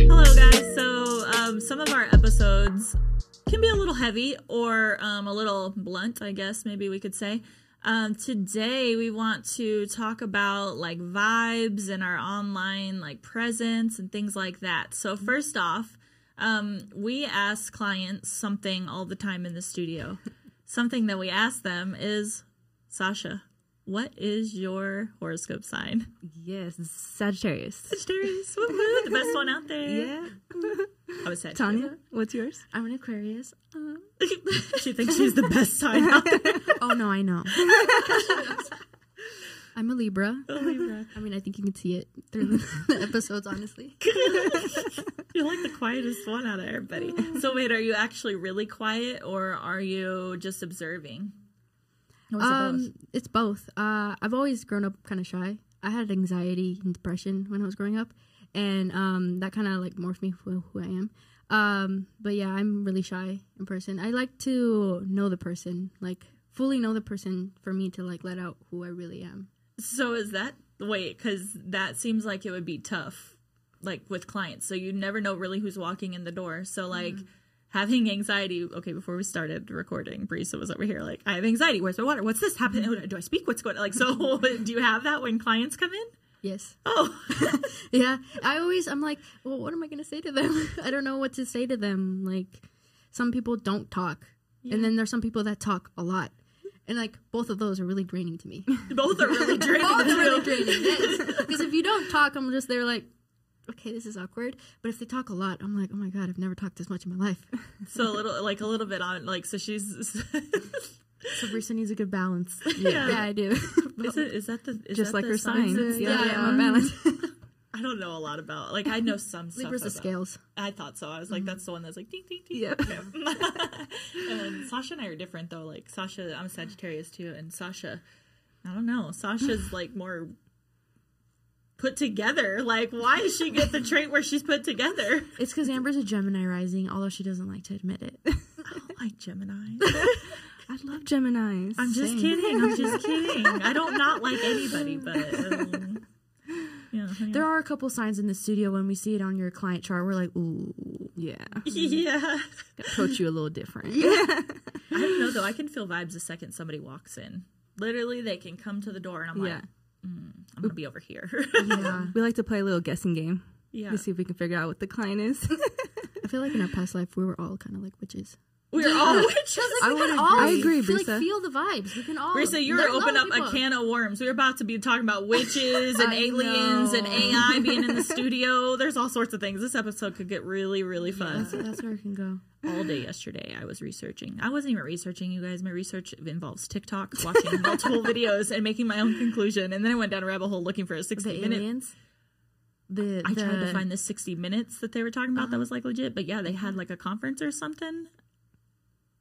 Hello guys, so some of our episodes can be a little heavy or a little blunt, I guess maybe we could say. Today we want to talk about like vibes and our online like presence and things like that. So first off, we ask clients something all the time in the studio. Something that we ask them is, Sasha, what is your horoscope sign? Yes, Sagittarius. Sagittarius, woo-hoo, the best one out there. Yeah. I was Sagittarius. Tanya, what's yours? I'm an Aquarius. She thinks she's the best sign out there. Oh, no, I know. I'm a Libra. A Libra. I mean, I think you can see it through the episodes, honestly. You're like the quietest one out of everybody. So wait, are you actually really quiet or are you just observing? Or is it both? It's both. I've always grown up kind of shy. I had anxiety and depression when I was growing up, and that kind of like morphed me for who I am. But yeah, I'm really shy in person. I like to know the person, like fully know the person for me to like let out who I really am. So is that, wait, because that seems like it would be tough, like with clients. So you never know really who's walking in the door. So like having anxiety. Okay, before we started recording, Brisa was over here like, I have anxiety. Where's my water? What's this happening? Do I speak? What's going on? Like, so do you have that when clients come in? Yes. Oh. Yeah. I'm like, well, what am I going to say to them? I don't know what to say to them. Like some people don't talk. Yeah. And then there's some people that talk a lot. And, like, both of those are really draining to me. Both are really draining. Both are really draining, yes. Because if you don't talk, I'm just there like, okay, this is awkward. But if they talk a lot, I'm like, oh, my God, I've never talked this much in my life. So a little bit on, like, so she's... So Brisa needs a good balance. Yeah, yeah I do. Is that her sign? Yeah, I'm a balance. I don't know a lot about, like, I know some stuff. Libra's the scales. I thought so. I was like, that's the one that's like, ding, ding, ding. Yeah. Okay. And Sasha and I are different, though. Like, Sasha, I'm a Sagittarius, too. And Sasha, I don't know. Sasha's, like, more put together. Like, why does she get the trait where she's put together? It's because Amber's a Gemini rising, although she doesn't like to admit it. I don't like Gemini. I love Geminis. I'm just kidding. I'm just kidding. I don't not like anybody, but... Yeah, there are a couple signs in the studio when we see it on your client chart. We're like, ooh, yeah. Yeah. Coach you a little different. Yeah. I don't know, though. I can feel vibes the second somebody walks in. Literally, they can come to the door, and I'm like, I'm going to be over here. Yeah. We like to play a little guessing game. Yeah. To see if we can figure out what the client is. I feel like in our past life, we were all kind of like witches. We're all witches. Like, I agree, Brisa. Like, feel the vibes. We can all. Brisa, you were opening up a can of worms. We were about to be talking about witches and aliens and AI being in the studio. There's all sorts of things. This episode could get really, really fun. Yeah, that's where it can go. All day yesterday, I was researching. I wasn't even researching, you guys. My research involves TikTok, watching multiple videos, and making my own conclusion. And then I went down a rabbit hole looking for a 60-minute. Aliens? I tried to find the 60 minutes that they were talking about that was like legit. But yeah, they had like a conference or something.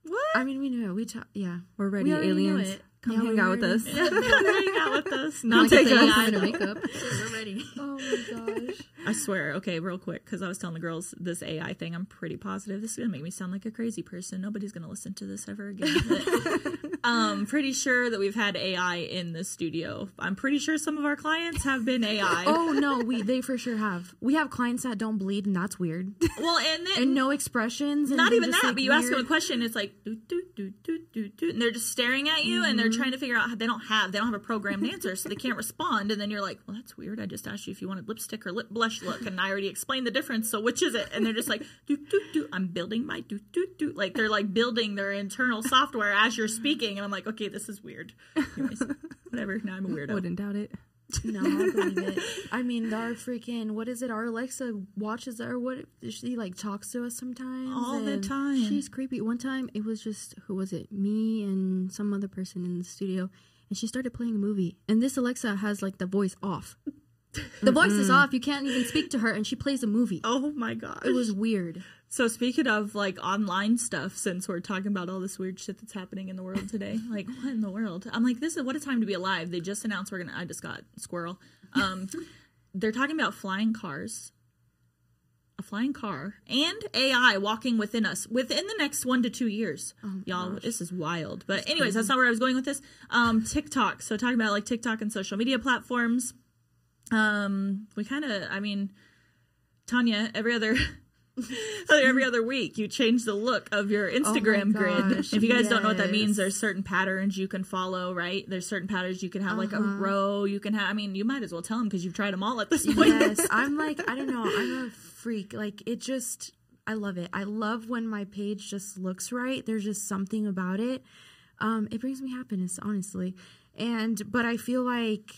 What? I mean, we knew it. We're ready. We aliens, come hang out with us. Yeah, hang out with us. Not take us into makeup. We're ready. Oh my gosh! I swear. Okay, real quick, because I was telling the girls this AI thing. I'm pretty positive this is gonna make me sound like a crazy person. Nobody's gonna listen to this ever again. Pretty sure that we've had AI in the studio. I'm pretty sure some of our clients have been AI. Oh no, they for sure have. We have clients that don't bleed, and that's weird. Well, and then and no expressions. And not even that. Like, but you ask them a question, it's like do do do do do do, and they're just staring at you, and they're trying to figure out how they don't have a programmed answer, so they can't respond. And then you're like, well, that's weird. I just asked you if you wanted lipstick or lip blush look, and I already explained the difference. So which is it? And they're just like do do do. I'm building my do do do. Like they're like building their internal software as you're speaking. And I'm like, okay, this is weird. Anyways, whatever. Now I'm a weirdo. Wouldn't doubt it. No, I believe it. I mean, our freaking, what is it? Our Alexa watches her. What she like talks to us sometimes. All the time. She's creepy. One time, it was just, who was it? Me and some other person in the studio. And she started playing a movie. And this Alexa has like the voice off. The voice is off. You can't even speak to her. And she plays a movie. Oh my gosh. It was weird. So speaking of like online stuff, since we're talking about all this weird shit that's happening in the world today, like what in the world? I'm like, this is what a time to be alive. They just announced I just got squirrel. They're talking about flying cars. a flying car, and AI walking within us within the next 1 to 2 years. Oh, y'all, gosh. This is wild. But that's anyways, crazy. That's not where I was going with this. TikTok. So talking about like TikTok and social media platforms. We kind of, I mean, Tanya, every other week you change the look of your Instagram grid. If you guys don't know what that means, there's certain patterns you can follow, right? There's certain patterns you can have, like a row you can have. I mean, you might as well tell them because you've tried them all at this point. Yes, I'm like, I don't know, I'm a freak. Like, it just, I love it. I love when my page just looks right. There's just something about it. It brings me happiness, honestly. But I feel like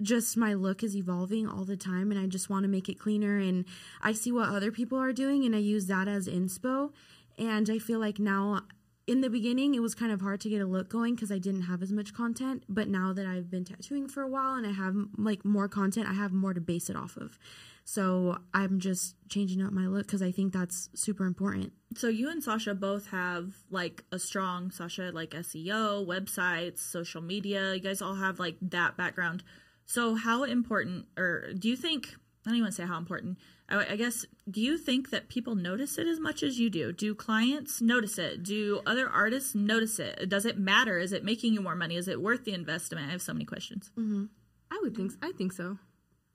just my look is evolving all the time, and I just want to make it cleaner, and I see what other people are doing and I use that as inspo. And I feel like now, in the beginning, it was kind of hard to get a look going because I didn't have as much content, but now that I've been tattooing for a while and I have like more content, I have more to base it off of. So I'm just changing up my look because I think that's super important. So you and Sasha both have like a strong, Sasha, like SEO, websites, social media. You guys all have like that background. So how important, or do you think, I don't even want to say how important, I guess, do you think that people notice it as much as you do? Do clients notice it? Do other artists notice it? Does it matter? Is it making you more money? Is it worth the investment? I have so many questions. Mm-hmm. I think so.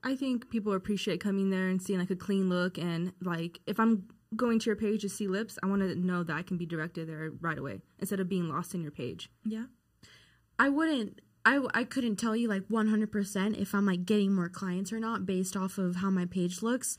I think people appreciate coming there and seeing like a clean look, and like if I'm going to your page to see lips, I want to know that I can be directed there right away instead of being lost in your page. Yeah. I couldn't tell you like 100% if I'm like getting more clients or not based off of how my page looks,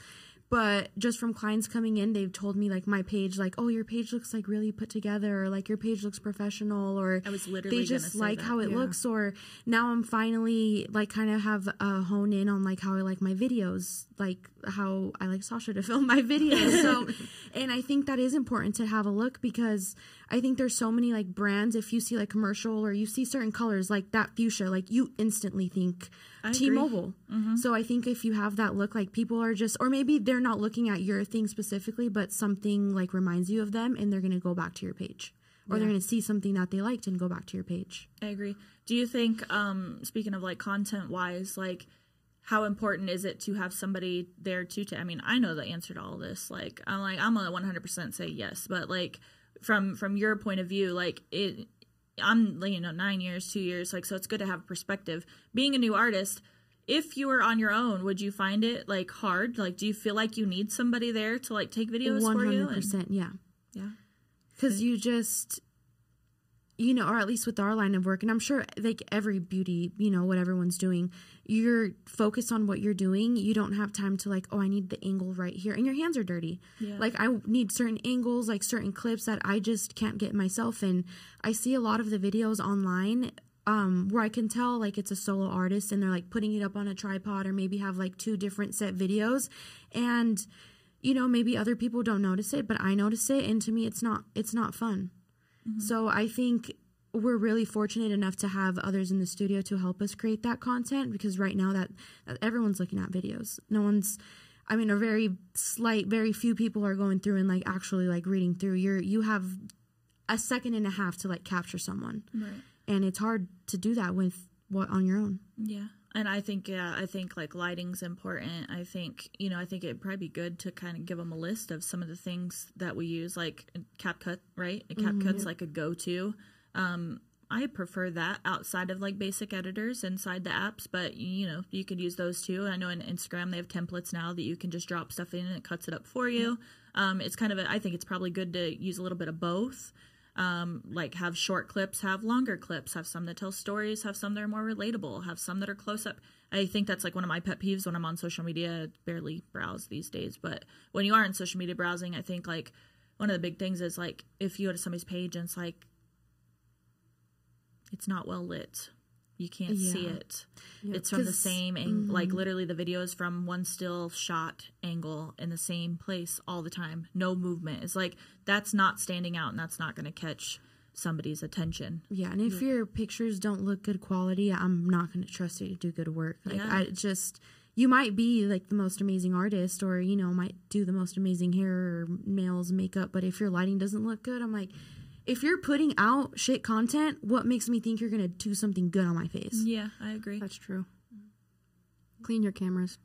but just from clients coming in, they've told me like my page, like, oh, your page looks like really put together, or like your page looks professional, or I was literally they just like how it looks, or now I'm finally like kind of have a hone in on like how I like my videos, like how I like Sasha to film my videos. So, and I think that is important to have a look, because I think there's so many like brands, if you see like commercial or you see certain colors like that fuchsia, like you instantly think T-Mobile. Mm-hmm. So I think if you have that look, like people are just, or maybe they're not looking at your thing specifically, but something like reminds you of them and they're going to go back to your page, or they're going to see something that they liked and go back to your page. I agree. Do you think, speaking of like content wise, like how important is it to have somebody there to, I mean, I know the answer to all this. Like, I'm a 100% say yes, but like from your point of view, like it, I'm, you know, 9 years, 2 years, like, so it's good to have perspective. Being a new artist, if you were on your own, would you find it like hard? Like, do you feel like you need somebody there to like take videos 100%, for you? 100%, yeah. Yeah. Because you just, you know, or at least with our line of work, and I'm sure like every beauty, you know, what everyone's doing, you're focused on what you're doing. You don't have time to like, oh, I need the angle right here. And your hands are dirty. Yeah. Like I need certain angles, like certain clips that I just can't get myself in. I see a lot of the videos online where I can tell like it's a solo artist and they're like putting it up on a tripod, or maybe have like two different set videos, and you know, maybe other people don't notice it, but I notice it, and to me it's not fun. Mm-hmm. So I think we're really fortunate enough to have others in the studio to help us create that content, because right now that everyone's looking at videos. No one's, I mean, very few people are going through and like actually like reading through. You have a second and a half to like capture someone. Right. And it's hard to do that with what on your own. Yeah. And I think like lighting's important. I think, you know, I think it'd probably be good to kind of give them a list of some of the things that we use, like CapCut, right? CapCut's like a go-to. I prefer that outside of like basic editors inside the apps, but you know, you could use those too. I know on Instagram they have templates now that you can just drop stuff in and it cuts it up for you. It's kind of, I think it's probably good to use a little bit of both. Like have short clips, have longer clips, have some that tell stories, have some that are more relatable, have some that are close up. I think that's like one of my pet peeves when I'm on social media. I barely browse these days, but when you are in social media browsing, I think like one of the big things is like if you go to somebody's page and it's like it's not well lit, you can't see it. Yep. It's from the same angle, like literally the video is from one still shot angle in the same place all the time. No movement. It's like that's not standing out, and that's not going to catch somebody's attention. Yeah, and if your pictures don't look good quality, I'm not going to trust you to do good work. Like I just, you might be like the most amazing artist, or you know, might do the most amazing hair or nails, makeup, but if your lighting doesn't look good, I'm like, if you're putting out shit content, what makes me think you're going to do something good on my face? Yeah, I agree. That's true. Clean your cameras.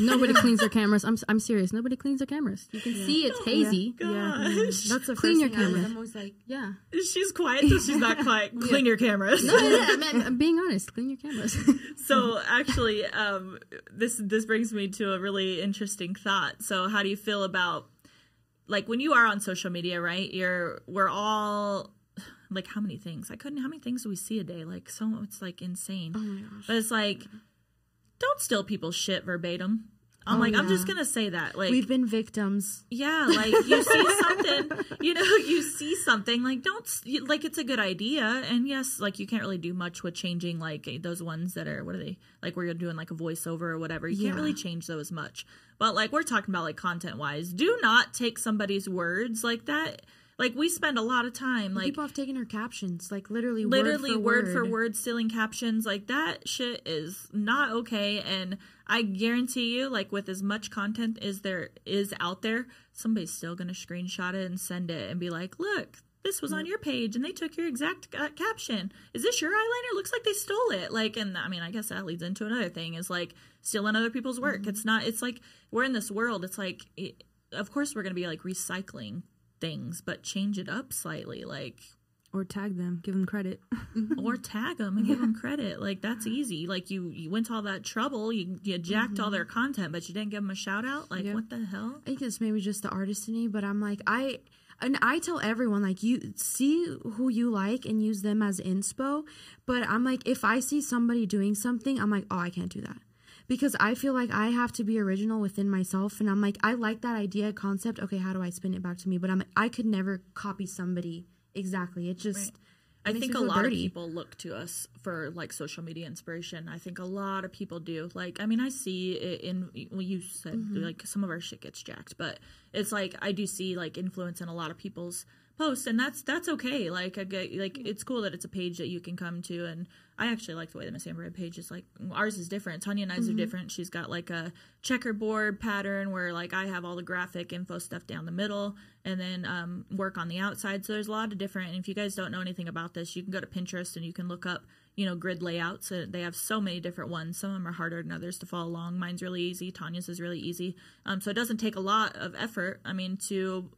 Nobody cleans their cameras. I'm serious. Nobody cleans their cameras. You can see it's hazy. Oh yeah, that's a clean your cameras. I'm always like, yeah. She's quiet, so she's not quiet. Yeah. Clean your cameras. No, I'm being honest. Clean your cameras. So actually, this brings me to a really interesting thought. So how do you feel about, like, when you are on social media, right? We're all. Like, how many things? How many things do we see a day? Like, so it's, like, insane. Oh, my gosh. But it's, like, don't steal people's shit verbatim. I'm just going to say that. Like, we've been victims. Yeah, like, you see something, like, it's a good idea. And, yes, like, you can't really do much with changing, like, those ones that are, what are they, like, where you're doing, like, a voiceover or whatever. You can't really change those much. But, like, we're talking about, like, content-wise. Do not take somebody's words like that. Like, we spend a lot of time, like... People have taken her captions, like, literally word for word, stealing captions. Like, that shit is not okay, and I guarantee you, like, with as much content as there is out there, somebody's still going to screenshot it and send it and be like, look, this was on your page, and they took your exact caption. Is this your eyeliner? Looks like they stole it. Like, and, I mean, I guess that leads into another thing, is, like, stealing other people's work. It's not... It's, like, we're in this world. It's, like, of course we're going to be, like, recycling things, but change it up slightly, like, or tag them, give them credit. Or tag them and give them credit. Like, that's easy. Like, you went to all that trouble, you jacked all their content, but you didn't give them a shout out. Like, what the hell? I guess maybe just the artist in me, but I'm like, I tell everyone, like, you see who you like and use them as inspo. But I'm like, if I see somebody doing something, I'm like, oh, I can't do that. Because I feel like I have to be original within myself. And I'm like, I like that idea, concept. Okay, how do I spin it back to me? But I'm like, I could never copy somebody exactly. It just... Right. I think a lot of people look to us for, like, social media inspiration. I think a lot of people do. Like, I mean, I see it in, well, you said, like, some of our shit gets jacked. But it's, like, I do see, like, influence in a lot of people's posts. And that's okay. Like, it's cool that it's a page that you can come to. And I actually like the way the Miss Amber Red page is, like, ours is different. Tanya and I's are different. She's got, like, a checkerboard pattern where, like, I have all the graphic info stuff down the middle. And then work on the outside. So there's a lot of different, and if you guys don't know anything about this, you can go to Pinterest and you can look up, you know, grid layouts. They have so many different ones. Some of them are harder than others to follow along. Mine's really easy. Tanya's is really easy. So it doesn't take a lot of effort, I mean, to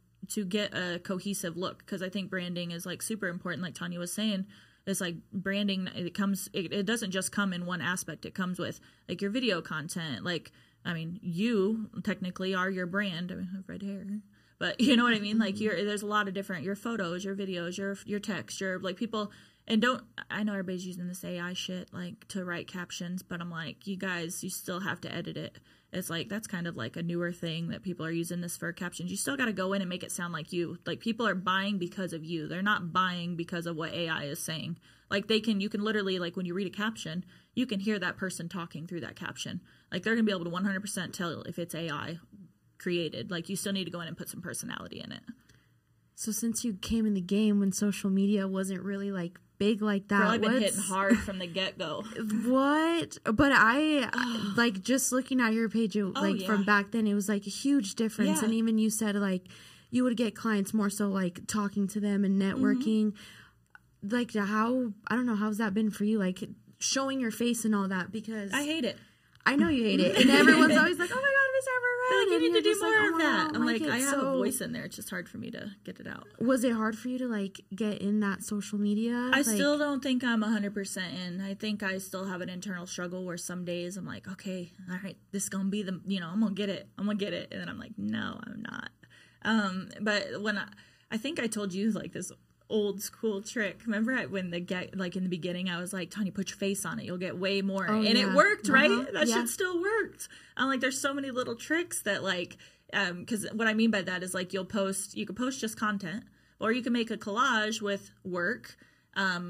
get a cohesive look, because I think branding is, like, super important. Like Tanya was saying, it's like branding, it doesn't just come in one aspect. It comes with, like, your video content. Like, I mean, you technically are your brand. I mean, I have red hair. But you know what I mean? Like, there's a lot of different, your photos, your videos, your text, your, like, people, and don't, I know everybody's using this AI shit, like, to write captions, but I'm like, you guys, you still have to edit it. It's like, that's kind of like a newer thing that people are using this for captions. You still got to go in and make it sound like you. Like, people are buying because of you. They're not buying because of what AI is saying. Like, you can literally, like, when you read a caption, you can hear that person talking through that caption. Like, they're going to be able to 100% tell if it's AI created. Like, you still need to go in and put some personality in it. So since you came in the game when social media wasn't really, like, big like that, I've been hitting hard from the get-go. What? But I like, just looking at your page, from back then, it was like a huge difference. And even you said, like, you would get clients more so, like, talking to them and networking. Like, how, I don't know, how's that been for you, like, showing your face and all that? Because I hate it. I know you hate it. And everyone's always like, oh my God, Miss Amber Red. Like, you need to do more of that. I'm like, I have a voice in there. It's just hard for me to get it out. Was it hard for you to, like, get in that social media? I still don't think I'm 100% in. I think I still have an internal struggle where some days I'm like, okay, all right, this is going to be the, you know, I'm going to get it. I'm going to get it. And then I'm like, no, I'm not. But when I think I told you, like, this old school trick. Remember in the beginning, I was like, Tanya, put your face on it. You'll get way more. It worked, right? That shit still worked. I'm like, there's so many little tricks that, like, because what I mean by that is, like, you can post just content, or you can make a collage with work,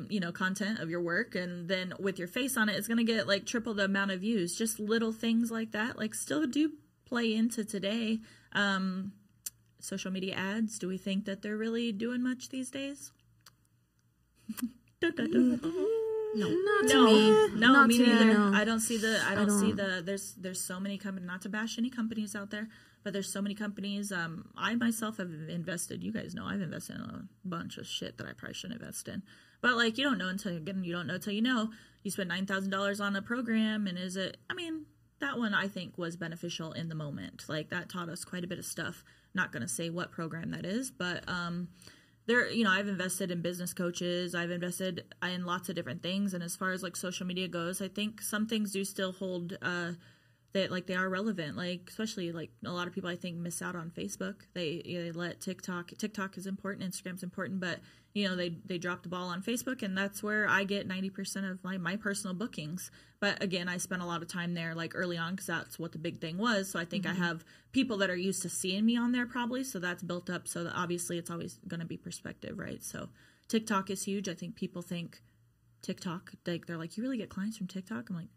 you know, content of your work. And then with your face on it, it's going to get, like, triple the amount of views. Just little things like that, like, still do play into today. Social media ads, do we think that they're really doing much these days? No, not me neither. No. I don't see the there's so many companies, not to bash any companies out there, but there's so many companies. I myself have invested, you guys know I've invested in a bunch of shit that I probably shouldn't invest in. But, like, you don't know until you know. You spend $9,000 on a program, and is it, I mean, that one I think was beneficial in the moment. Like, that taught us quite a bit of stuff. Not going to say what program that is, but there, you know, I've invested in business coaches. I've invested in lots of different things. And as far as like social media goes, I think some things do still hold that, like, they are relevant. Like, especially like a lot of people I think miss out on Facebook. They let TikTok is important. Instagram's important, but you know, they drop the ball on Facebook, and that's where I get 90% of my personal bookings. But again, I spent a lot of time there, like, early on, because that's what the big thing was. So I think I have people that are used to seeing me on there probably. So that's built up. So that obviously it's always going to be perspective, right? So TikTok is huge. I think people think TikTok, they're like, you really get clients from TikTok? I'm like,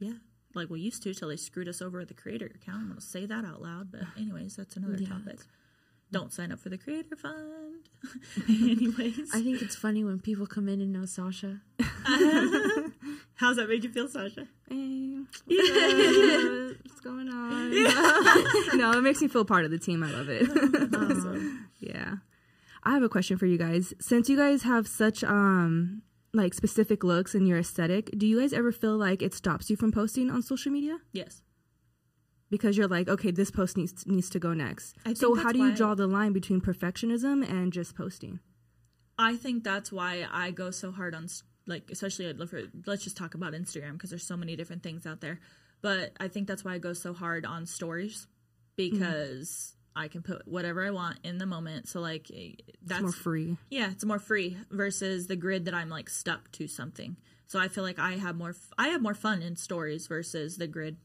yeah. Like, we used to, till they screwed us over at the creator account. I'm going to say that out loud. But anyways, that's another topic. Don't sign up for the creator fund. Anyways. I think it's funny when people come in and know Sasha. How's that make you feel, Sasha? Hey, what's going on? Yeah. No, it makes me feel part of the team. I love it. Awesome. Yeah. I have a question for you guys. Since you guys have such like specific looks in your aesthetic, do you guys ever feel like it stops you from posting on social media? Yes. Because you're like, okay, this post needs to go next. So how do you draw the line between perfectionism and just posting? I think that's why I go so hard on, like, especially, let's just talk about Instagram, because there's so many different things out there. But I think that's why I go so hard on stories, because I can put whatever I want in the moment. So, like, that's more free. Yeah, it's more free versus the grid that I'm, like, stuck to something. So I feel like I have more fun in stories versus the grid.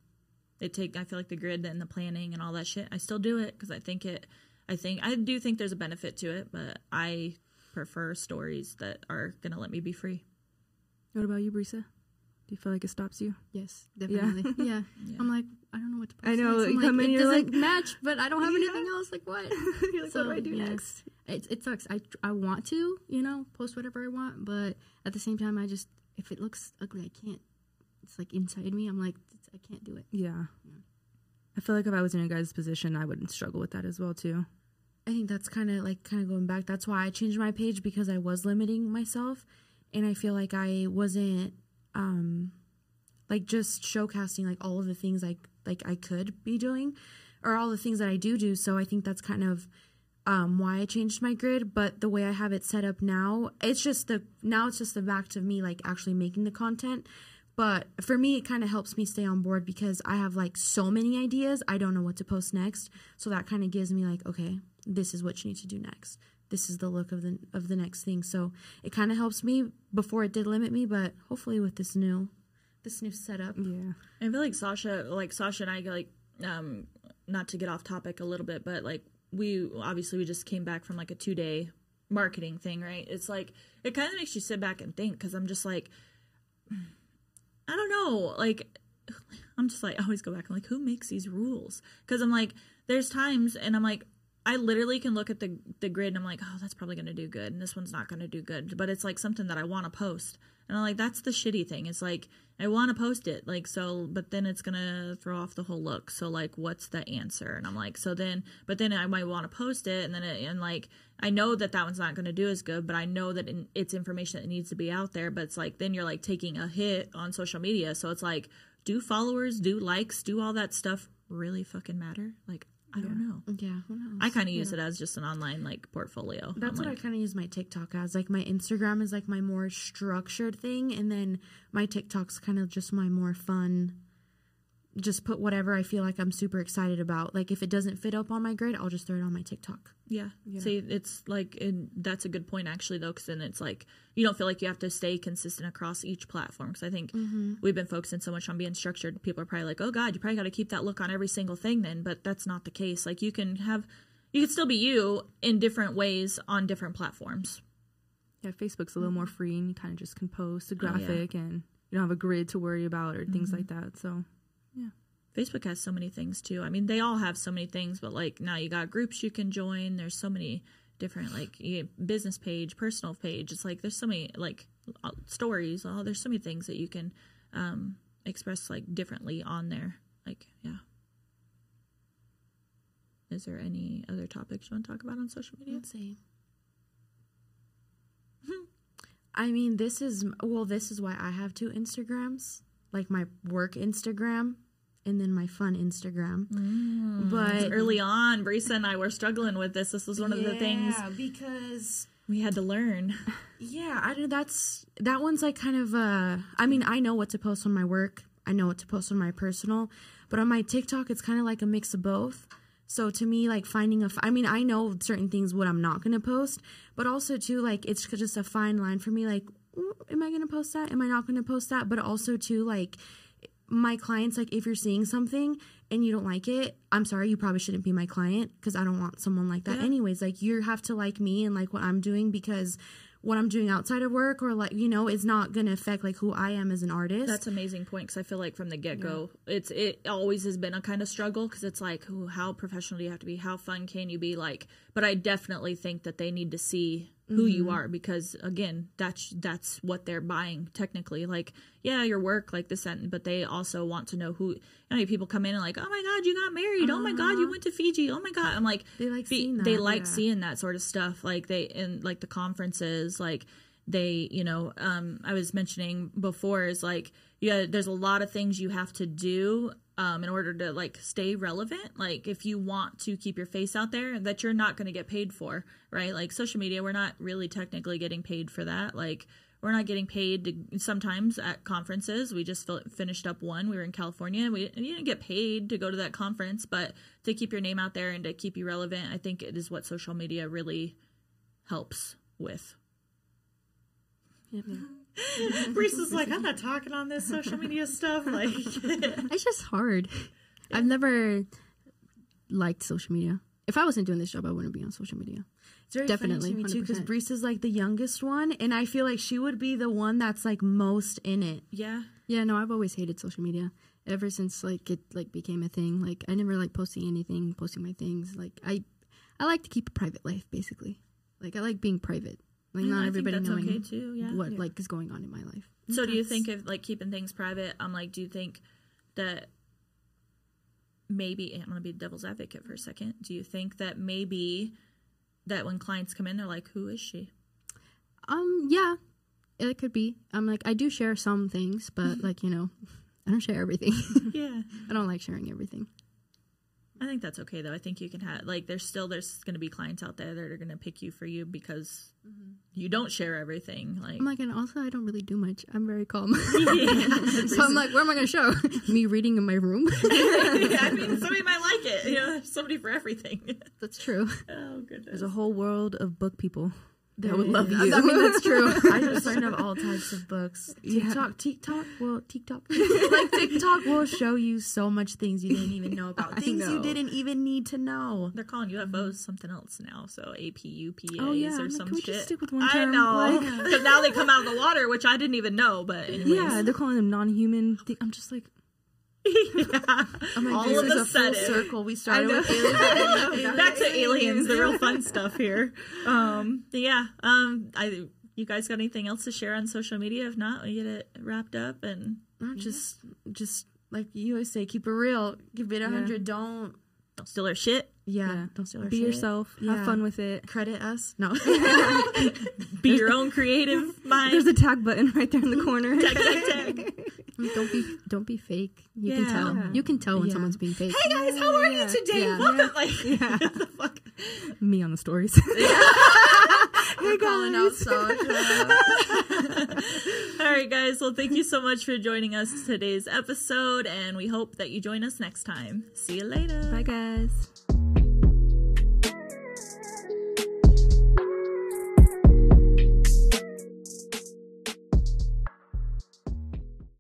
I feel like the grid and the planning and all that shit, I still do it because I do think there's a benefit to it, but I prefer stories that are going to let me be free. What about you, Brisa? Do you feel like it stops you? Yes, definitely. Yeah. Yeah. Yeah. I'm like, I don't know what to post. I know. Next. Like, it doesn't match, but I don't have anything else. Like, what? You're like, so, what do I do next? It sucks. I want to, you know, post whatever I want, but at the same time, I just, if it looks ugly, I can't. It's like inside me, I'm like, I can't do it. Yeah. I feel like if I was in a guy's position, I wouldn't struggle with that as well too. I think that's kind of going back. That's why I changed my page, because I was limiting myself, and I feel like I wasn't like just showcasting like all of the things like I could be doing, or all the things that I do. So I think that's kind of why I changed my grid. But the way I have it set up now, it's just the back to me like actually making the content. But for me, it kind of helps me stay on board, because I have, like, so many ideas. I don't know what to post next. So that kind of gives me, like, okay, this is what you need to do next. This is the look of the next thing. So it kind of helps me. Before, it did limit me, but hopefully with this new setup. Yeah. I feel like Sasha and I, like, not to get off topic a little bit, but, like, we just came back from, like, a 2-day marketing thing, right? It's, like, it kind of makes you sit back and think, because I'm just, like, I don't know, like, I'm just like, I always go back, I'm like, who makes these rules? Because I'm like, there's times, and I'm like, I literally can look at the grid, and I'm like, oh, that's probably going to do good, and this one's not going to do good, but it's like something that I want to post, and I'm like, that's the shitty thing, it's like, I want to post it, like, so, but then it's going to throw off the whole look, so, like, what's the answer? And I'm like, so then, but then I might want to post it, and then, like, I know that one's not going to do as good, but I know that it's information that needs to be out there, but it's like, then you're, like, taking a hit on social media, so it's like, do followers, do likes, do all that stuff really fucking matter? Like, I don't know. Yeah, who knows? I kind of use it as just an online, like, portfolio. That's what I kind of use my TikTok as. Like, my Instagram is, like, my more structured thing, and then my TikTok's kind of just my more fun, just put whatever I feel like I'm super excited about. Like, if it doesn't fit up on my grid, I'll just throw it on my TikTok. Yeah. See, it's, like, that's a good point, actually, though, because then it's, like, you don't feel like you have to stay consistent across each platform, because I think we've been focusing so much on being structured. People are probably like, oh, God, you probably got to keep that look on every single thing then, but that's not the case. Like, you can still be you in different ways on different platforms. Yeah, Facebook's a little more free, and you kind of just can post a graphic, and you don't have a grid to worry about or things like that, so... Yeah. Facebook has so many things too. I mean, they all have so many things, but like now you got groups you can join. There's so many different, like, business page, personal page. It's like there's so many, like, stories. There's so many things that you can express, like, differently on there. Like, yeah. Is there any other topics you want to talk about on social media? Let's see. I mean, this is why I have two Instagrams. Like, my work Instagram and then my fun Instagram. But early on, Brisa and I were struggling with this. This was one of the things because we had to learn. I know that one's like kind of I mean, I know what to post on my work. I know what to post on my personal, but on my TikTok, it's kind of like a mix of both. So to me, like finding a, I mean, I know certain things what I'm not going to post, but also too, like, it's just a fine line for me. Like, am I going to post that? Am I not going to post that? But also too, like, my clients, like, if you're seeing something and you don't like it, I'm sorry, you probably shouldn't be my client, because I don't want someone like that anyways. Like, you have to like me and like what I'm doing, because what I'm doing outside of work, or like, you know, is not going to affect like who I am as an artist. That's an amazing point, because I feel like from the get-go, it always has been a kind of struggle, because it's like, ooh, how professional do you have to be? How fun can you be? Like, but I definitely think that they need to see who you are, because again, that's what they're buying technically. Like, yeah, your work, like this, but they also want to know who. You know, people come in and like, oh my God, you got married. Oh my God, you went to Fiji. Oh my God. I'm like, they like seeing that. They like seeing that sort of stuff. Like they, in like the conferences, like they, you know, I was mentioning before is like, there's a lot of things you have to do in order to like stay relevant. Like if you want to keep your face out there, that you're not going to get paid for, right? Like social media, we're not really technically getting paid for that. Like we're not getting paid to, sometimes at conferences. We just finished up one. We were in California. You didn't get paid to go to that conference, but to keep your name out there and to keep you relevant, I think it is what social media really helps with. Brisa's like, I'm not talking on this social media stuff. Like, it's just hard. I've never liked social media. If I wasn't doing this job, I wouldn't be on social media. It's very definitely funny to me too, because Brisa's like the youngest one, and I feel like she would be the one that's like most in it. Yeah. No, I've always hated social media ever since like it like became a thing. Like I never like posting anything, posting my things. Like I like to keep a private life basically. Like I like being private. Like not everybody knowing what like is going on in my life. So do you think of like keeping things private? I'm like, do you think that maybe, and I'm gonna be the devil's advocate for a second. Do you think that maybe that when clients come in, they're like, who is she? Yeah, it could be. I'm like, I do share some things, but like, you know, I don't share everything. I don't like sharing everything. I think that's okay, though. I think you can have, like, there's going to be clients out there that are going to pick you for you because you don't share everything. Like, I'm like, and also, I don't really do much. I'm very calm. So I'm like, where am I going to show? Me reading in my room? I mean, somebody might like it. You know, there's somebody for everything. That's true. Oh, goodness. There's a whole world of book people. They would love you. I mean, that's true. I just learned of all types of books. TikTok. Like, TikTok will show you so much things you didn't even know about. Things you didn't even need to know. They're calling UFOs something else now, so APUPAs or some shit. Just stick with one term? I know. Because now they come out of the water, which I didn't even know, but anyways. Yeah, they're calling them non-human. I'm just like... All of a sudden, full circle. We started with aliens. Back to aliens, the real fun stuff here. You guys got anything else to share on social media? If not, we get it wrapped up and just like you always say, keep it real, give it 100. Don't steal our shit. Don't steal our shit. Be yourself. Have fun with it. Credit us. No. Be your own creative mind. There's a tag button right there in the corner. Tag. Don't be fake. You can tell. You can tell when someone's being fake. Hey guys, how are you today? Welcome. What the fuck? Me on the stories. We're calling out Sasha. All right, guys. Well, thank you so much for joining us today's episode, and we hope that you join us next time. See you later. Bye, guys.